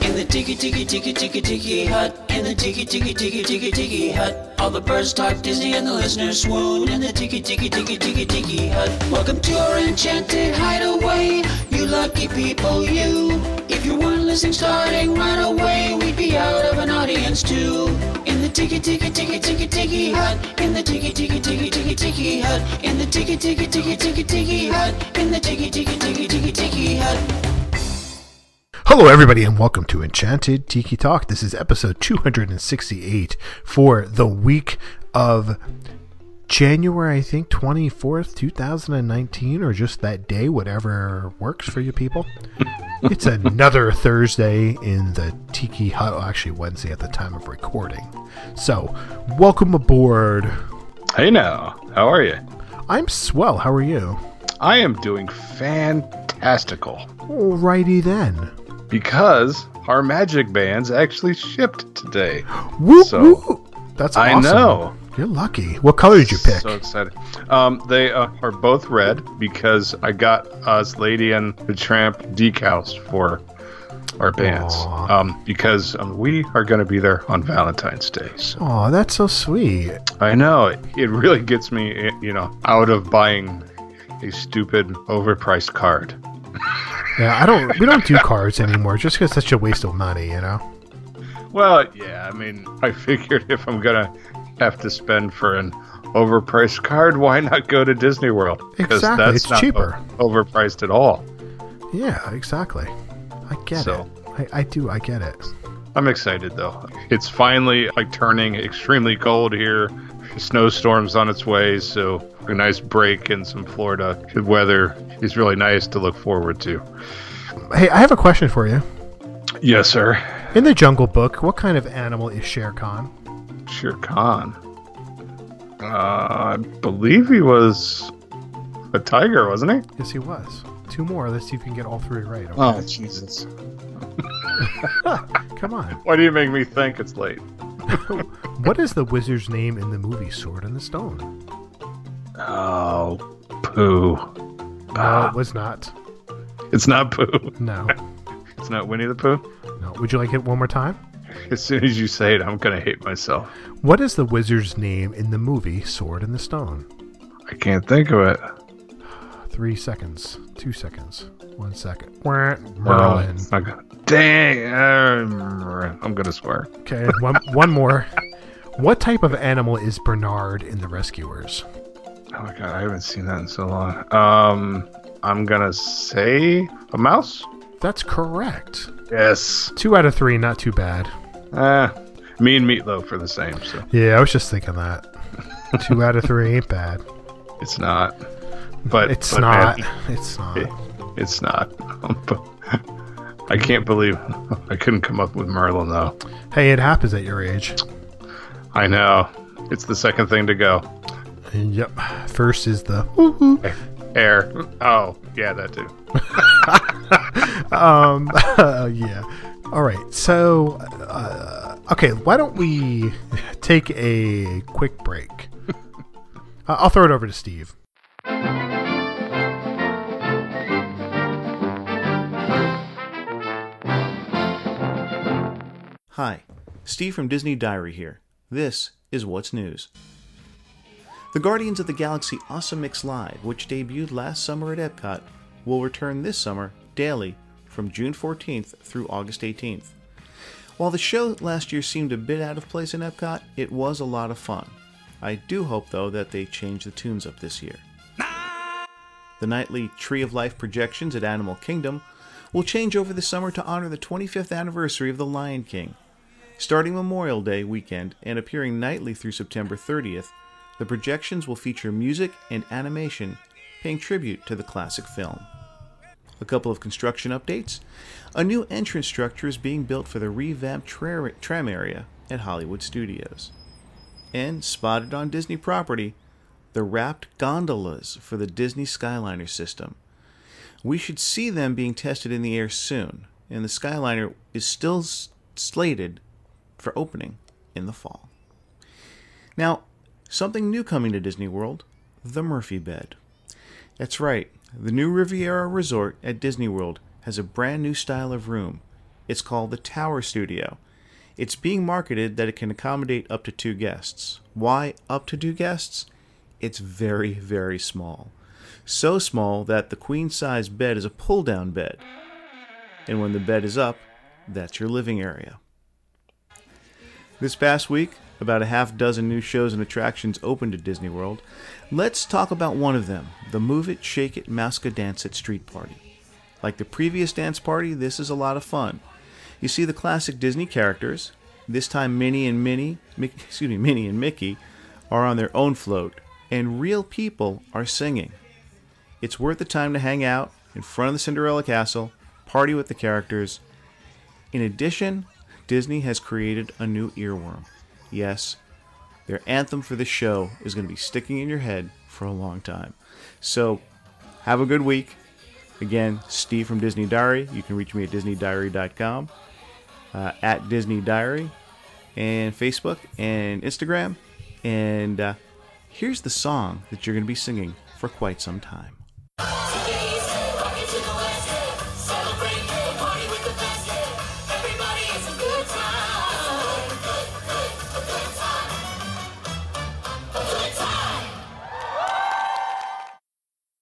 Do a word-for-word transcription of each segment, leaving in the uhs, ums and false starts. In the tiki tiki tiki tiki tiki hut, in the tiki tiki tiki tiki tiki hut, all the birds talk Disney and the listeners swoon, in the tiki tiki tiki tiki tiki hut. Welcome to our enchanted hideaway, you lucky people, you. If you weren't listening starting right away, we'd be out of an audience too. In the tiki tiki tiki tiki tiki hut, in the tiki tiki tiki tiki tiki hut, in the tiki tiki tiki tiki tiki hut, in the tiki tiki tiki tiki tiki hut. Hello everybody and welcome to Enchanted Tiki Talk. This is episode two hundred sixty-eight for the week of January, I think, twenty-fourth, two thousand nineteen, or just that day, whatever works for you people. It's another Thursday in the Tiki Hut, well, actually Wednesday at the time of recording. So, welcome aboard. Hey now, how are you? I'm swell, how are you? I am doing fantastical. Alrighty then. Because our magic bands actually shipped today. Woo, so, woo. That's awesome. I know. You're lucky. What color did you pick? So excited. Um, they uh, are both red because I got us uh, Lady and the Tramp decals for our bands. Aww. Um, because um, we are going to be there on Valentine's Day. So. Aw, that's so sweet. I know. It, it really gets me, you know, out of buying a stupid overpriced card. Yeah, I don't. We don't do cards anymore, just because it's such a waste of money, you know. Well, yeah. I mean, I figured if I'm gonna have to spend for an overpriced card, why not go to Disney World? Exactly, that's it's not cheaper. O- overpriced at all? Yeah, exactly. I get so, it. I, I do. I get it. I'm excited though. It's finally like turning extremely cold here. Snowstorms on its way, so a nice break in some Florida good weather is really nice to look forward to. Hey, I have a question for you. Yes, sir. In the Jungle Book, what kind of animal is Shere Khan? Shere Khan? Uh, I believe he was a tiger, wasn't he? Yes, he was. Two more. Let's see if you can get all three right. Okay? Oh, Jesus. Come on. Why do you make me think it's late? What is the wizard's name in the movie Sword in the Stone? Oh, Pooh. No, it was not. It's not Pooh. No. It's not Winnie the Pooh? No. Would you like it one more time? As soon as you say it, I'm going to hate myself. What is the wizard's name in the movie Sword in the Stone? I can't think of it. Three seconds. Two seconds. One second. Merlin. Oh, I got it. Dang. Um, I'm going to swear. Okay. One, one more. What type of animal is Bernard in The Rescuers? Oh, my God. I haven't seen that in so long. Um, I'm going to say a mouse? That's correct. Yes. Two out of three. Not too bad. Uh, me and Meatloaf are the same. So. Yeah, I was just thinking that. Two out of three ain't bad. It's not. But it's but not. Man, it's not. It, it's not. I can't believe I couldn't come up with Merlin though. Hey, it happens at your age. I know. It's the second thing to go. And yep. First is the woo-hoo. Air. Oh, yeah, that too. um. Uh, yeah. All right. So, uh, okay. Why don't we take a quick break? uh, I'll throw it over to Steve. Hi, Steve from Disney Diary here. This is What's News. The Guardians of the Galaxy Awesome Mix Live, which debuted last summer at Epcot, will return this summer daily from June fourteenth through August eighteenth. While the show last year seemed a bit out of place in Epcot, it was a lot of fun. I do hope, though, that they change the tunes up this year. The nightly Tree of Life projections at Animal Kingdom will change over the summer to honor the twenty-fifth anniversary of The Lion King. Starting Memorial Day weekend and appearing nightly through September thirtieth, the projections will feature music and animation paying tribute to the classic film. a couple of construction updates. A new entrance structure is being built for the revamped tra tram area at Hollywood Studios. And, spotted on Disney property, the wrapped gondolas for the Disney Skyliner system. We should see them being tested in the air soon, and the Skyliner is still slated for opening in the fall. Now, something new coming to Disney World, the Murphy Bed. That's right, the new Riviera Resort at Disney World has a brand new style of room. It's called the Tower Studio. It's being marketed that it can accommodate up to two guests. Why up to two guests? It's very, very small. So small that the queen-size bed is a pull-down bed. And when the bed is up, that's your living area. This past week, about a half dozen new shows and attractions opened at Disney World. Let's talk about one of them, the Move It, Shake It, Mousekadance It Street Party. Like the previous dance party, this is a lot of fun. You see the classic Disney characters. This time Minnie and Minnie, Mickey, excuse me, Minnie and Mickey are on their own float, and real people are singing. It's worth the time to hang out in front of the Cinderella Castle, party with the characters. In addition, Disney has created a new earworm. Yes, their anthem for the show is going to be sticking in your head for a long time. So, have a good week. Again, Steve from Disney Diary. You can reach me at disney diary dot com, uh, at Disney Diary, and Facebook, and Instagram. And uh, here's the song that you're going to be singing for quite some time.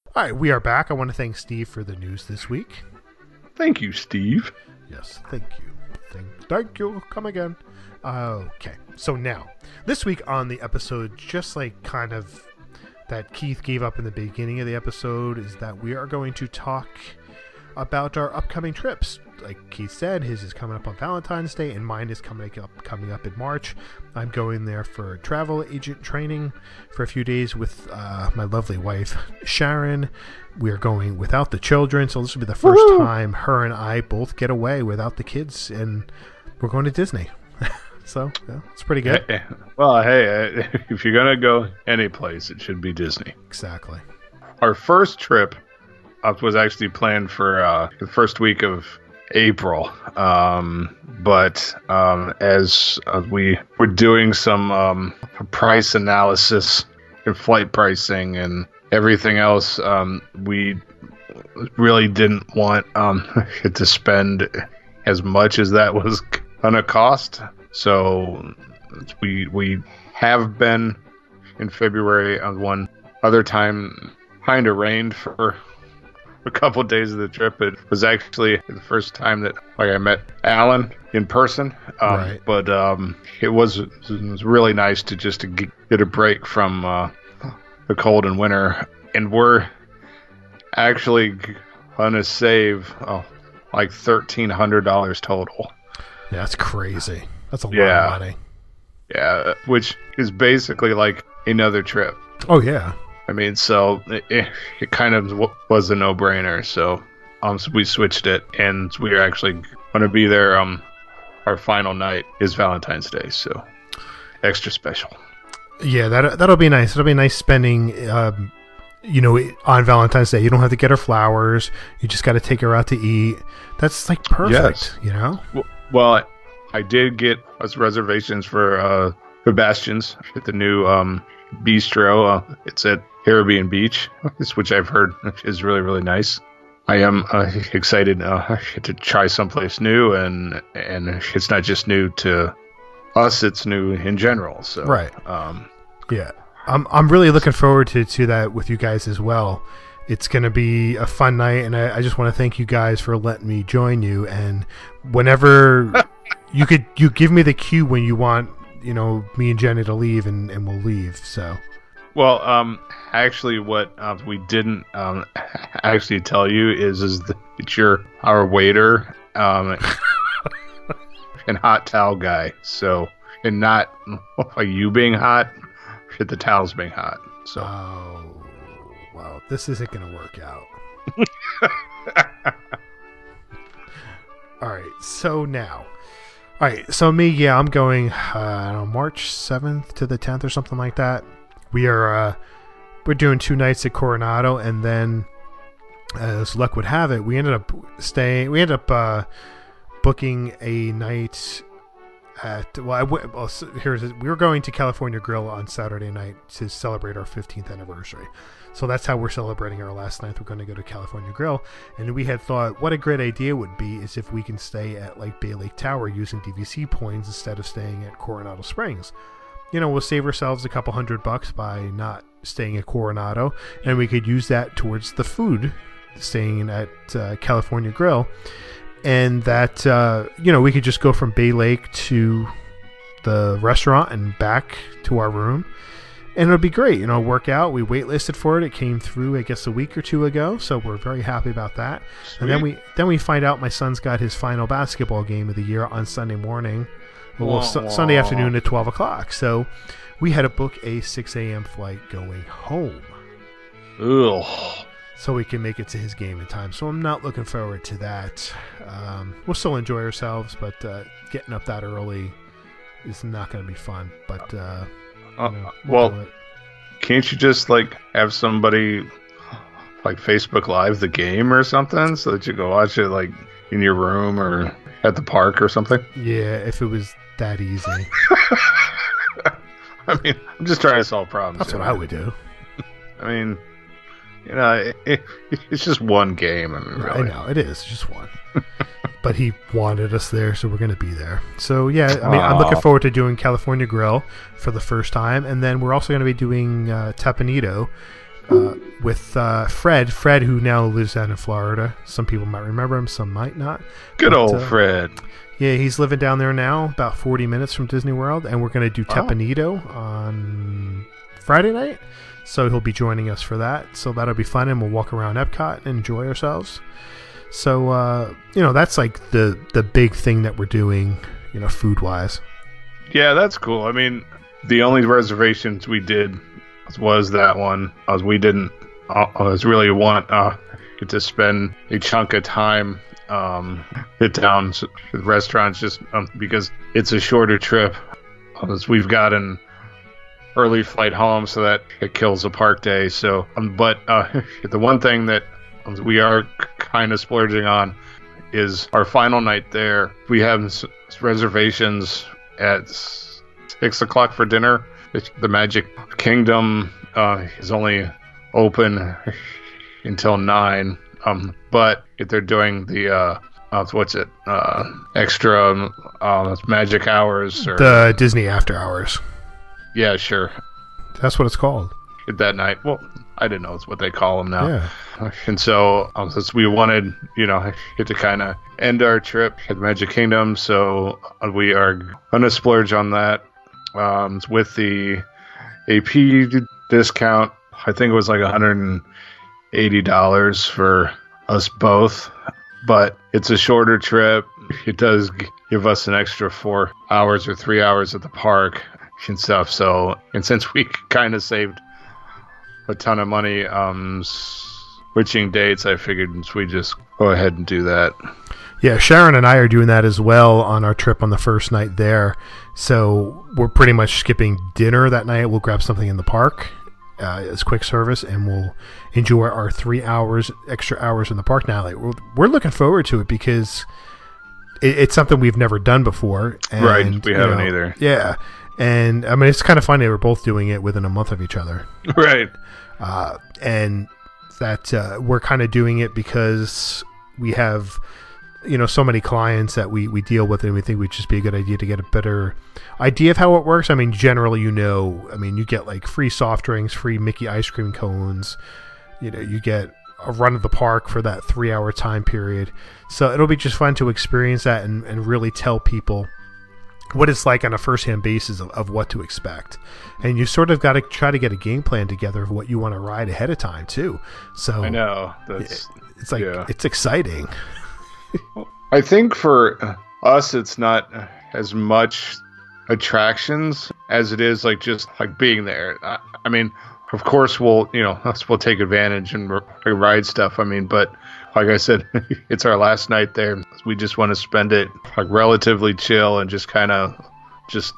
All right, we are back. I want to thank Steve for the news this week. Thank you, Steve. Yes, thank you. Thank, thank you. Come again. Okay, so now, this week on the episode, just like kind of that Keith gave up in the beginning of the episode, is that we are going to talk about our upcoming trips. Like Keith said, his is coming up on Valentine's Day, and mine is coming up coming up in March. I'm going there for travel agent training for a few days with uh, my lovely wife, Sharon. We're going without the children, so this will be the first Woo-hoo! time her and I both get away without the kids, and we're going to Disney. So, yeah, it's pretty good. Hey, well, hey, if you're going to go any place, it should be Disney. Exactly. Our first trip was actually planned for uh, the first week of April, um, but um, as uh, we were doing some um, price analysis and flight pricing and everything else, um, we really didn't want um, to spend as much as that was gonna cost. So we we have been in February on one other time, kind of rained for a couple of days of the trip. It was actually the first time that like I met Alan in person, um, right. but um, it was it was really nice to just to get a break from uh, the cold and winter. And we're actually gonna save oh, like thirteen hundred dollars total. Yeah, that's crazy. That's a yeah. lot of money. Yeah, which is basically like another trip. Oh yeah. I mean, so it, it kind of was a no-brainer. So, um, so we switched it, and we are actually going to be there. Um, our final night is Valentine's Day, so extra special. Yeah, that that'll be nice. It'll be nice spending, um, you know, on Valentine's Day. You don't have to get her flowers. You just got to take her out to eat. That's like perfect, yes. you know. Well, I did get us reservations for uh, for Bastions at the new um, bistro. Uh, it's at Caribbean Beach, which I've heard is really, really nice. I am uh, excited uh, to try someplace new, and and it's not just new to us; it's new in general. So, right? Um, yeah, I'm I'm really looking forward to to that with you guys as well. It's going to be a fun night, and I, I just want to thank you guys for letting me join you. And whenever you could, you give me the cue when you want, you know, me and Jenny to leave, and and we'll leave. So. Well, um, actually, what uh, we didn't um, actually tell you is is that you're our waiter um, and hot towel guy. So, and not are you being hot, shit, the towel's being hot. So, oh, wow, this isn't gonna work out. All right, so now. All right, so me, yeah, I'm going uh, March seventh to the tenth or something like that. We are uh, we're doing two nights at Coronado, and then, as luck would have it, we ended up staying. We ended up uh, booking a night at. Well, I w- well here's it. We were going to California Grill on Saturday night to celebrate our fifteenth anniversary. So that's how we're celebrating our last night. We're going to go to California Grill. And we had thought what a great idea would be is if we can stay at like Bay Lake Tower using D V C points instead of staying at Coronado Springs. You know, we'll save ourselves a couple hundred bucks by not staying at Coronado. And we could use that towards the food staying at uh, California Grill. And that, uh, you know, we could just go from Bay Lake to the restaurant and back to our room. And it'll be great, you know, work out. We waitlisted for it. It came through, I guess, a week or two ago, so we're very happy about that. Sweet. And then we then we find out my son's got his final basketball game of the year on Sunday morning, well, wah, su- wah. Sunday afternoon at twelve o'clock. So we had to book a six a.m. flight going home. Ugh. So we can make it to his game in time. So I'm not looking forward to that. Um, we'll still enjoy ourselves, but uh, getting up that early is not going to be fun. But... Uh, Uh, no, we'll well, can't you just like have somebody like Facebook Live the game or something so that you can watch it like in your room or at the park or something? Yeah, if it was that easy. I mean, I'm just trying to solve problems. That's here, what right? I would do. I mean, you know, it, it, it's just one game. I mean, really. I know it is just one. But he wanted us there, so we're going to be there. So, yeah, I mean, aww. I'm looking forward to doing California Grill for the first time. And then we're also going to be doing uh, Teppanito uh, with uh, Fred. Fred, who now lives down in Florida. Some people might remember him, some might not. Good but, old uh, Fred. Yeah, he's living down there now, about forty minutes from Disney World. And we're going to do Teppanito oh. on Friday night. So he'll be joining us for that. So that'll be fun, and we'll walk around Epcot and enjoy ourselves. So, uh, you know, that's like the, the big thing that we're doing, you know, food-wise. Yeah, that's cool. I mean, the only reservations we did was that one. As we didn't uh, really want uh, to spend a chunk of time um, at down restaurants just um, because it's a shorter trip. As we've got an early flight home, so that it kills a park day. So, um, But uh, the one thing that we are kind of splurging on is our final night there. We have reservations at six o'clock for dinner. The Magic Kingdom uh, is only open until nine. Um, but if they're doing the uh, uh, what's it uh, extra uh, magic hours or the Disney after hours? Yeah, sure. That's what it's called. That night, well, I didn't know it's what they call them now. Yeah. And so, um, since we wanted, you know, to kind of end our trip at Magic Kingdom, so we are going to splurge on that um, with the A P discount. I think it was like one hundred eighty dollars for us both, but it's a shorter trip. It does give us an extra four hours or three hours at the park and stuff. So, and since we kind of saved a ton of money um, switching dates, I figured we'd just go ahead and do that. Yeah, Sharon and I are doing that as well on our trip on the first night there. So we're pretty much skipping dinner that night. We'll grab something in the park uh, as quick service, and we'll enjoy our three hours, extra hours in the park now. Like, we're, we're looking forward to it because it, it's something we've never done before. And, right, we haven't you know, either. Yeah. And, I mean, it's kind of funny we're both doing it within a month of each other. Right. Uh, and that uh, we're kind of doing it because we have, you know, so many clients that we, we deal with, and we think it would just be a good idea to get a better idea of how it works. I mean, generally, you know, I mean, you get, like, free soft drinks, free Mickey ice cream cones. You know, you get a run of the park for that three-hour time period. So it'll be just fun to experience that and, and really tell people what it's like on a first-hand basis of, of what to expect. And you sort of got to try to get a game plan together of what you want to ride ahead of time, too. So I know. That's, it, it's like, yeah. It's exciting. I think for us, it's not as much attractions as it is like just like being there. I, I mean, of course we'll, you know, we'll take advantage and ride stuff. I mean, but like I said, it's our last night there. We just want to spend it like relatively chill and just kind of just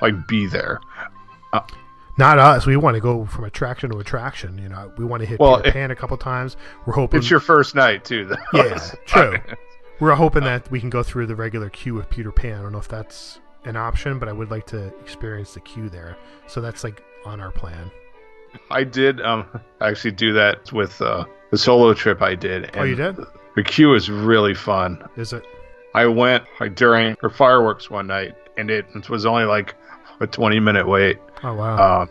like be there. Uh, Not us. We want to go from attraction to attraction. You know, we want to hit well, Peter Pan it, a couple times. We're hoping it's your first night too, though. Yeah, true. We're hoping that we can go through the regular queue with Peter Pan. I don't know if that's an option, but I would like to experience the queue there. So that's like on our plan. I did um, actually do that with uh, the solo trip I did. And oh, you did? The queue is really fun. Is it? I went like during her fireworks one night, and it was only like a twenty minute wait. Oh, wow. Um,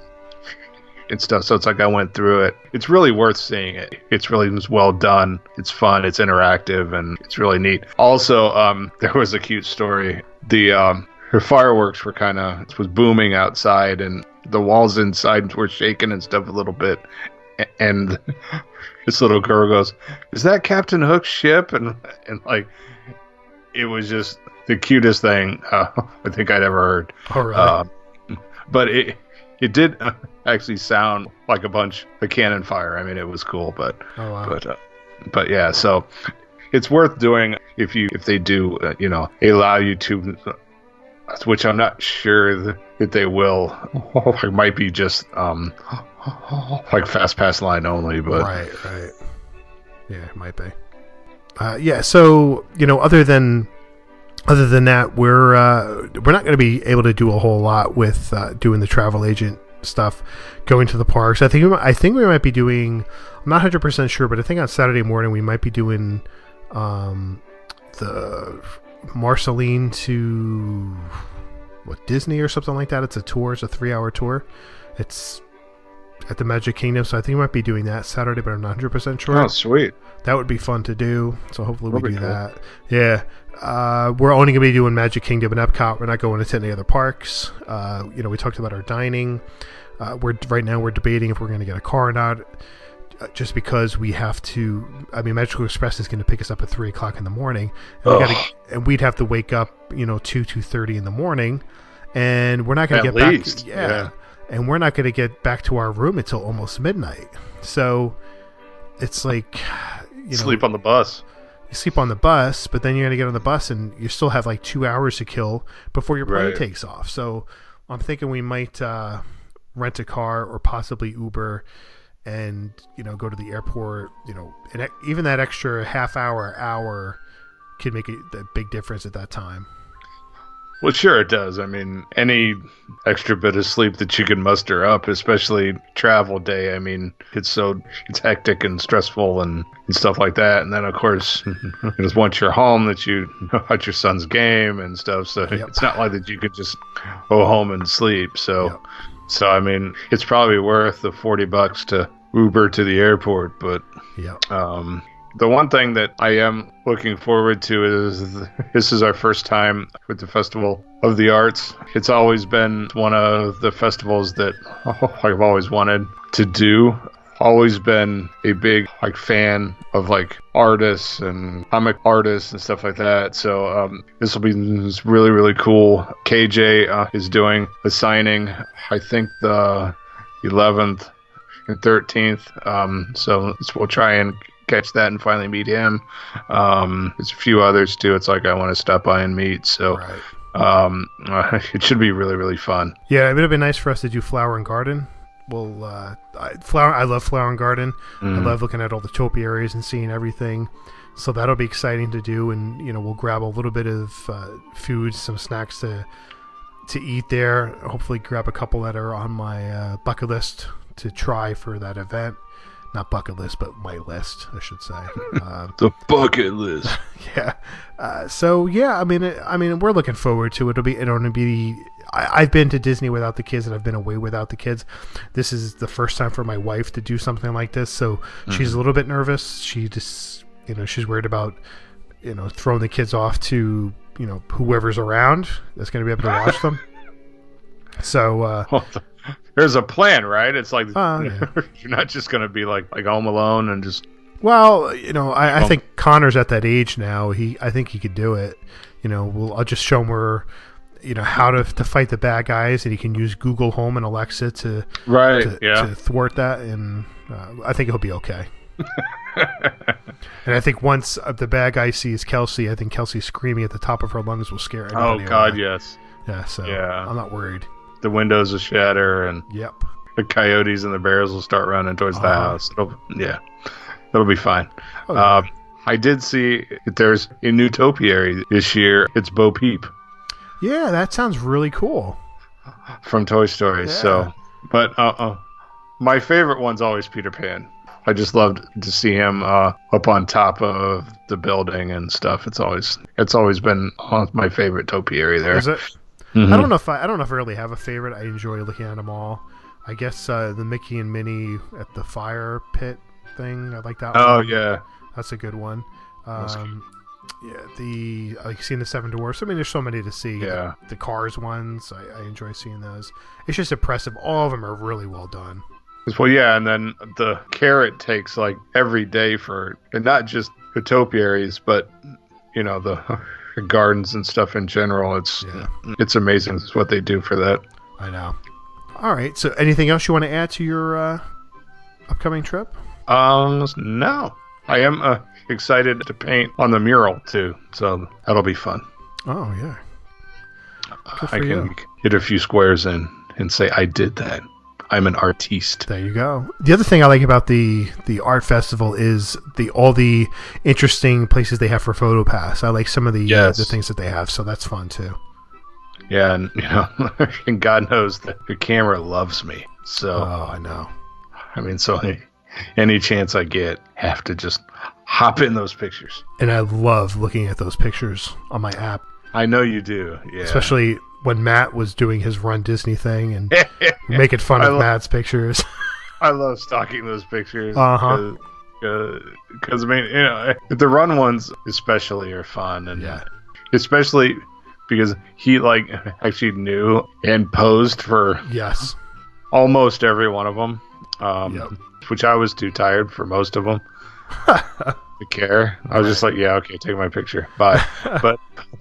and stuff. So it's like I went through it. It's really worth seeing it. It's really it's well done. It's fun. It's interactive, and it's really neat. Also, um, there was a cute story. The um, her fireworks were kind of, it was booming outside, and the walls inside were shaking and stuff a little bit. And this little girl goes, "Is that Captain Hook's ship?" And, and like, it was just the cutest thing uh, I think I'd ever heard. All right. Uh, But it it did actually sound like a bunch of cannon fire. I mean, it was cool, but oh, wow. but uh, but yeah. So it's worth doing if you if they do uh, you know allow you to, which I'm not sure that they will. It might be just um like fast pass line only. But right, right, yeah, it might be. Uh, yeah. So you know, other than. Other than that, we're uh, we're not going to be able to do a whole lot with uh, doing the travel agent stuff, going to the parks. I think we, I think we might be doing. I'm not one hundred percent sure, but I think on Saturday morning we might be doing um, the Marceline to what Disney or something like that. It's a tour. It's a three-hour tour. It's at the Magic Kingdom, so I think we might be doing that Saturday, but I'm not one hundred percent sure. Oh, sweet! That would be fun to do. So hopefully That'll we do cool. that. Yeah. Uh, we're only going to be doing Magic Kingdom and Epcot. We're not going to any other parks. Uh, you know, we talked about our dining. Uh, we're right now we're debating if we're going to get a car or not, uh, just because we have to. I mean, Magical Express is going to pick us up at three o'clock in the morning, and, we gotta, and we'd have to wake up, you know, two two thirty in the morning, and we're not going to get least. back. Yeah, yeah, and we're not going to get back to our room until almost midnight. So it's like you sleep know, on the bus. You sleep on the bus, but then you're going to get on the bus and you still have like two hours to kill before your plane right. takes off. So I'm thinking we might uh, rent a car or possibly Uber and, you know, go to the airport, you know, and even that extra half hour, hour could make a, a big difference at that time. Well, sure it does. I mean, any extra bit of sleep that you can muster up, especially travel day. I mean, it's so it's hectic and stressful and, and stuff like that. And then, of course, it's once you're home that you know at your son's game and stuff. So yep. It's not like that you could just go home and sleep. So, yep. so I mean, it's probably worth the forty bucks to Uber to the airport. But yep. um the one thing that I am looking forward to is this is our first time with the Festival of the Arts. It's always been one of the festivals that oh, I've always wanted to do. Always been a big like fan of like artists and comic artists and stuff like that. So um, this will be really, really cool. K J uh, is doing a signing, I think the eleventh and thirteenth. Um, so we'll try and catch that and finally meet him. Um, there's a few others too. It's like I want to stop by and meet. So right. um, uh, it should be really, really fun. Yeah, it would have been nice for us to do Flower and Garden. Well, uh, I, flower. I love Flower and Garden. Mm-hmm. I love looking at all the topiaries and seeing everything. So that'll be exciting to do. And you know, we'll grab a little bit of uh, food, some snacks to to eat there. Hopefully, grab a couple that are on my uh, bucket list to try for that event. Not bucket list, but my list, I should say. Uh, the bucket list. Yeah. Uh, so yeah, I mean, I mean, we're looking forward to it. It'll be. It'll be. I, I've been to Disney without the kids, and I've been away without the kids. This is the first time for my wife to do something like this, so mm-hmm. she's a little bit nervous. She just, you know, she's worried about, you know, throwing the kids off to, you know, whoever's around that's going to be able to watch them. So. Uh, oh, the- There's a plan, right? It's like uh, yeah. you're not just going to be like like home alone and just. Well, you know, I, I think Connor's at that age now. He, I think he could do it. You know, we'll I'll just show him where you know, how to to fight the bad guys, and he can use Google Home and Alexa to right to, yeah. to thwart that. And uh, I think he'll be okay. And I think once the bad guy sees Kelsey, I think Kelsey screaming at the top of her lungs will scare everybody. Oh God, away. Yes. Yeah. So yeah. I'm not worried. The windows will shatter, and yep. the coyotes and the bears will start running towards uh-huh. the house. It'll, yeah, it'll be fine. Oh, yeah. uh, I did see there's a new topiary this year. It's Bo Peep. Yeah, that sounds really cool. From Toy Story. Yeah. So, but uh, uh, my favorite one's always Peter Pan. I just loved to see him uh, up on top of the building and stuff. It's always it's always been my favorite topiary there. Is it? Mm-hmm. I don't know if I, I don't know if I really have a favorite. I enjoy looking at them all. I guess uh, the Mickey and Minnie at the fire pit thing. I like that one. Oh, yeah. That's a good one. Um, yeah, the like seeing the Seven Dwarfs. I mean, there's so many to see. Yeah. The, the Cars ones. I, I enjoy seeing those. It's just impressive. All of them are really well done. Well, yeah, and then the carrot takes like every day for, and not just the topiaries, but you know the gardens and stuff in general. It's yeah. it's amazing what they do for that. I know. All right. So, anything else you want to add to your uh, upcoming trip? Um, no. I am uh, excited to paint on the mural, too, so that'll be fun. Oh, yeah. I can you. hit a few squares in and say, I did that. I'm an artiste. There you go. The other thing I like about the, the art festival is the all the interesting places they have for photo pass. I like some of the, yes. uh, the things that they have, so that's fun, too. Yeah, and, you know, and God knows that the camera loves me. So, oh, I know. I mean, so... Hey. Any chance I get, have to just hop in those pictures. And I love looking at those pictures on my app. I know you do, yeah. Especially when Matt was doing his Run Disney thing and making fun I of love, Matt's pictures. I love stalking those pictures. Uh-huh. Because, uh, I mean, you know, the Run ones especially are fun. And yeah. Especially because he, like, actually knew and posed for yes. almost every one of them. Um, yep. Which I was too tired for most of them to care. I was just like, yeah, okay, take my picture. Bye. but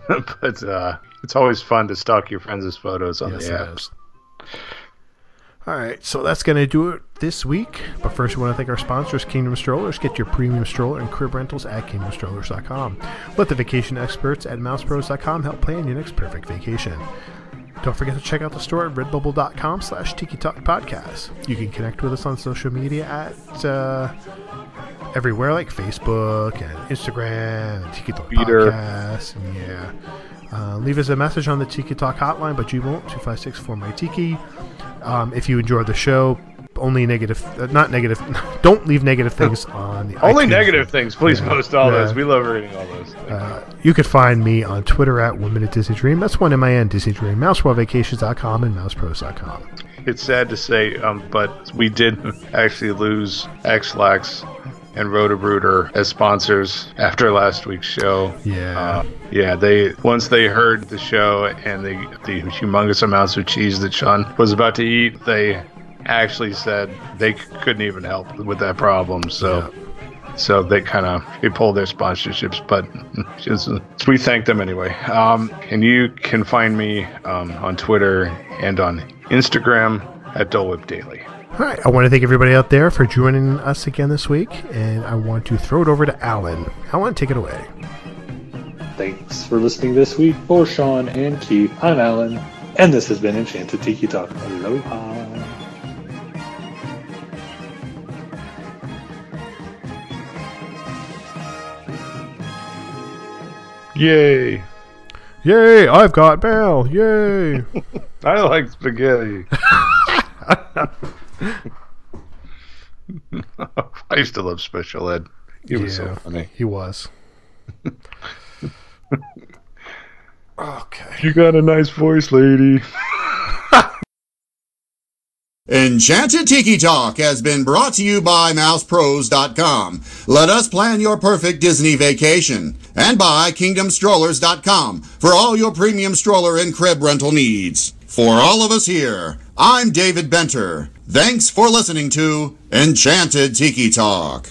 but uh, it's always fun to stalk your friends' photos on yes, the apps. All right, so that's going to do it this week. But first, we want to thank our sponsors, Kingdom Strollers. Get your premium stroller and crib rentals at kingdom strollers dot com. Let the vacation experts at mouse pros dot com help plan your next perfect vacation. Don't forget to check out the store at redbubble dot com slash tiki talk podcast. You can connect with us on social media at uh, everywhere like Facebook and Instagram and Tiki Talk Peter. Podcast. And yeah. Uh, leave us a message on the Tiki Talk hotline, but you won't. two five six, four M Y Tiki. Um, if you enjoyed the show, only negative, uh, not negative, don't leave negative things on the Only iTunes. Negative things. Please yeah, post all yeah. those. We love reading all those. Uh, you can find me on Twitter at Women at Disney Dream. That's one M I N, Disney Dream, mouse world vacations dot com and mouse pros dot com. It's sad to say, um, but we did actually lose X-Lax and Roto-Brooter as sponsors after last week's show. Yeah. Uh, yeah, they once they heard the show and the, the humongous amounts of cheese that Sean was about to eat, they... actually said they couldn't even help with that problem, so yeah. so they kind of they pulled their sponsorships, but just, we thank them anyway. Um, and you can find me um, on Twitter and on Instagram at Dole Whip Daily. All right, I want to thank everybody out there for joining us again this week, and I want to throw it over to Alan. Alan, take it away. Thanks for listening this week. For Sean and Keith, I'm Alan, and this has been Enchanted Tiki Talk. Aloha. Yay. Yay, I've got mail. Yay. I like spaghetti. I used to love Special Ed. He yeah, was so funny. He was. Okay. You got a nice voice, lady. Enchanted Tiki Talk has been brought to you by mouse pros dot com. Let us plan your perfect Disney vacation. And by kingdom strollers dot com for all your premium stroller and crib rental needs. For all of us here, I'm David Benter. Thanks for listening to Enchanted Tiki Talk.